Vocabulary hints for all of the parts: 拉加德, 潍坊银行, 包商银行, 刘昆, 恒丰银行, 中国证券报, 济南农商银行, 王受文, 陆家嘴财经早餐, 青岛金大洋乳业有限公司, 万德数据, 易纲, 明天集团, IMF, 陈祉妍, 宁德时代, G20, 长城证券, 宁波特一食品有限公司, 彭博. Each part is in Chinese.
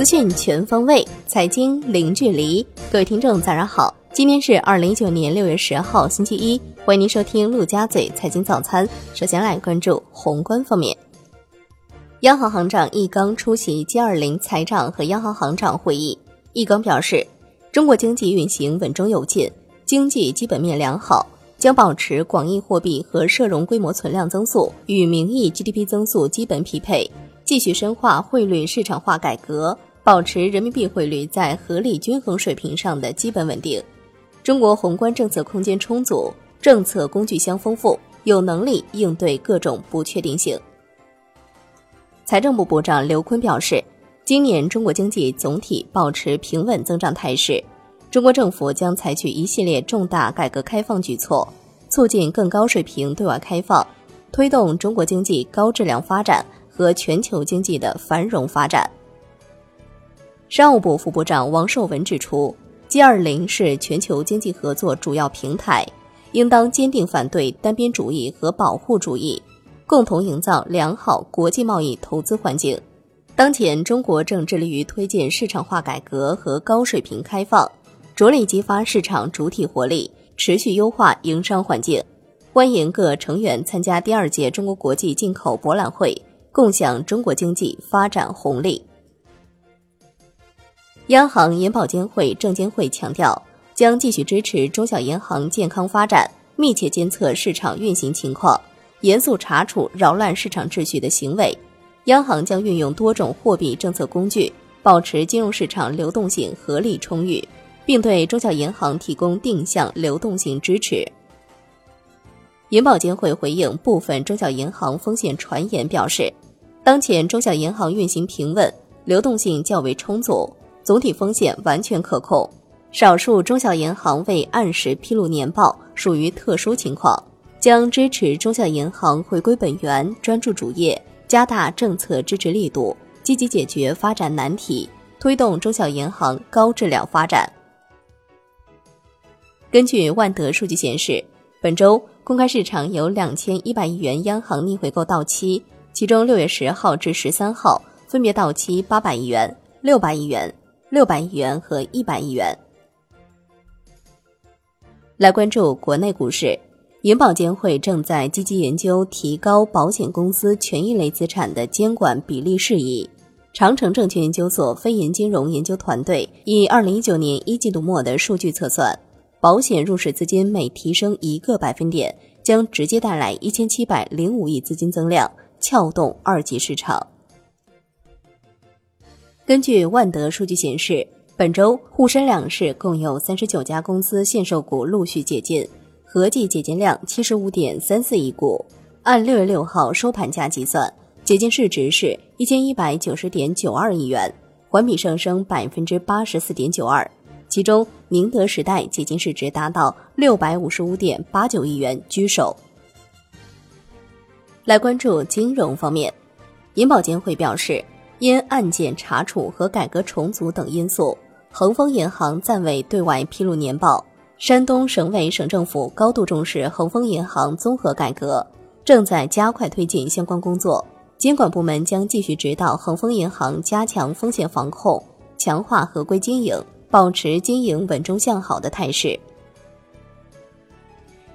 资讯全方位，财经零距离。各位听众早上好，今天是2019年6月10号星期一，欢迎您收听陆家嘴财经早餐。首先来关注宏观方面，央行行长易纲出席 G20 财长和央行行长会议。易纲表示，中国经济运行稳中有进，经济基本面良好，将保持广义货币和社融规模存量增速与名义 GDP 增速基本匹配，继续深化汇率市场化改革，保持人民币汇率在合理均衡水平上的基本稳定。中国宏观政策空间充足，政策工具箱丰富，有能力应对各种不确定性。财政部部长刘昆表示，今年中国经济总体保持平稳增长态势，中国政府将采取一系列重大改革开放举措，促进更高水平对外开放，推动中国经济高质量发展和全球经济的繁荣发展。商务部副部长王受文指出， G20 是全球经济合作主要平台，应当坚定反对单边主义和保护主义，共同营造良好国际贸易投资环境。当前中国正致力于推进市场化改革和高水平开放，着力激发市场主体活力，持续优化营商环境。欢迎各成员参加第二届中国国际进口博览会，共享中国经济发展红利。央行、银保监会、证监会强调，将继续支持中小银行健康发展，密切监测市场运行情况，严肃查处扰乱市场秩序的行为。央行将运用多种货币政策工具，保持金融市场流动性合理充裕，并对中小银行提供定向流动性支持。银保监会回应部分中小银行风险传言表示，当前中小银行运行平稳，流动性较为充足，总体风险完全可控。少数中小银行未按时披露年报属于特殊情况，将支持中小银行回归本源，专注主业，加大政策支持力度，积极解决发展难题，推动中小银行高质量发展。根据万德数据显示，本周公开市场有2100亿元央行逆回购到期，其中6月10号至13号分别到期800亿元、600亿元、600亿元和100亿元。来关注国内股市，银保监会正在积极研究提高保险公司权益类资产的监管比例事宜。长城证券研究所非银金融研究团队以2019年一季度末的数据测算，保险入市资金每提升1个百分点，将直接带来1705亿资金增量，撬动二级市场。根据万德数据显示，本周沪深两市共有39家公司限售股陆续解禁，合计解禁量 75.34 亿股。按6月6号收盘价计算，解禁市值是 1190.92 亿元，环比上升 84.92%。其中宁德时代解禁市值达到 655.89 亿元居首。来关注金融方面，银保监会表示，因案件查处和改革重组等因素，恒丰银行暂未对外披露年报。山东省委省政府高度重视恒丰银行综合改革，正在加快推进相关工作。监管部门将继续指导恒丰银行加强风险防控，强化合规经营，保持经营稳中向好的态势。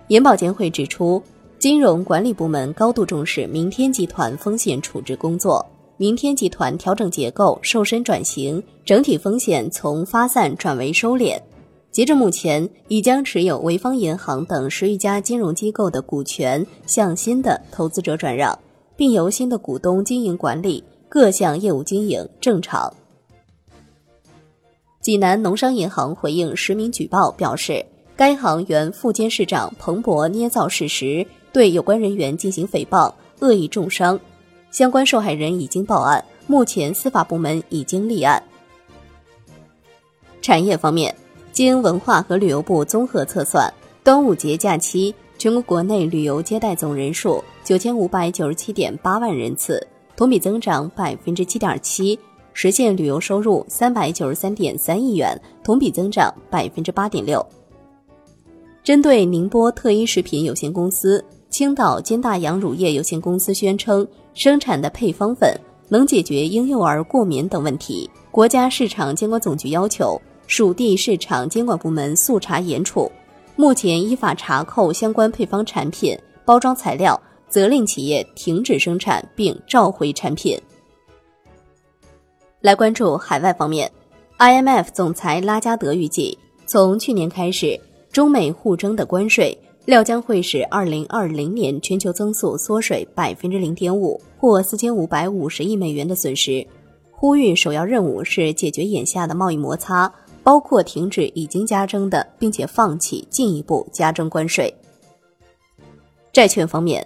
银保监会指出，金融管理部门高度重视明天集团风险处置工作，明天集团调整结构，瘦身转型，整体风险从发散转为收敛。截至目前，已将持有潍坊银行等11家金融机构的股权向新的投资者转让，并由新的股东经营管理，各项业务经营正常。济南农商银行回应10名举报表示，该行原副监事长彭博捏造事实，对有关人员进行诽谤、恶意重伤，相关受害人已经报案，目前司法部门已经立案。产业方面，经文化和旅游部综合测算，端午节假期全国国内旅游接待总人数 9597.8 万人次，同比增长 7.7%，实现旅游收入 393.3 亿元，同比增长 8.6%。 针对宁波特一食品有限公司、青岛金大洋乳业有限公司宣称生产的配方粉能解决婴幼儿过敏等问题。国家市场监管总局要求属地市场监管部门速查严处。目前依法查扣相关配方产品、包装材料，责令企业停止生产并召回产品。来关注海外方面 ，IMF 总裁拉加德预计，从去年开始，中美互征的关税料将会使2020年全球增速缩水 0.5% 或4550亿美元的损失。呼吁首要任务是解决眼下的贸易摩擦，包括停止已经加征的，并且放弃进一步加征关税。债券方面，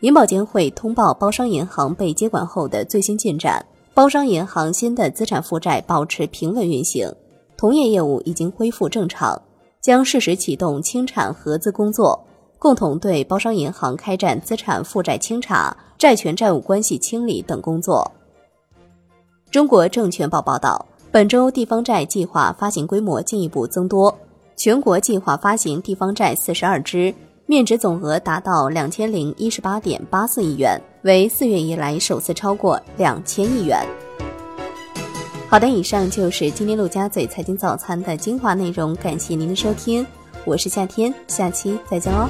银保监会通报包商银行被接管后的最新进展。包商银行新的资产负债保持平稳运行，同业业务已经恢复正常，将适时启动清产合资工作，共同对包商银行开展资产负债清查、债权债务关系清理等工作。中国证券报报道，本周地方债计划发行规模进一步增多，全国计划发行地方债42只，面值总额达到 2018.84 亿元，为4月以来首次超过2000亿元。好的，以上就是今天陆家嘴财经早餐的精华内容，感谢您的收听，我是夏天，下期再见哦。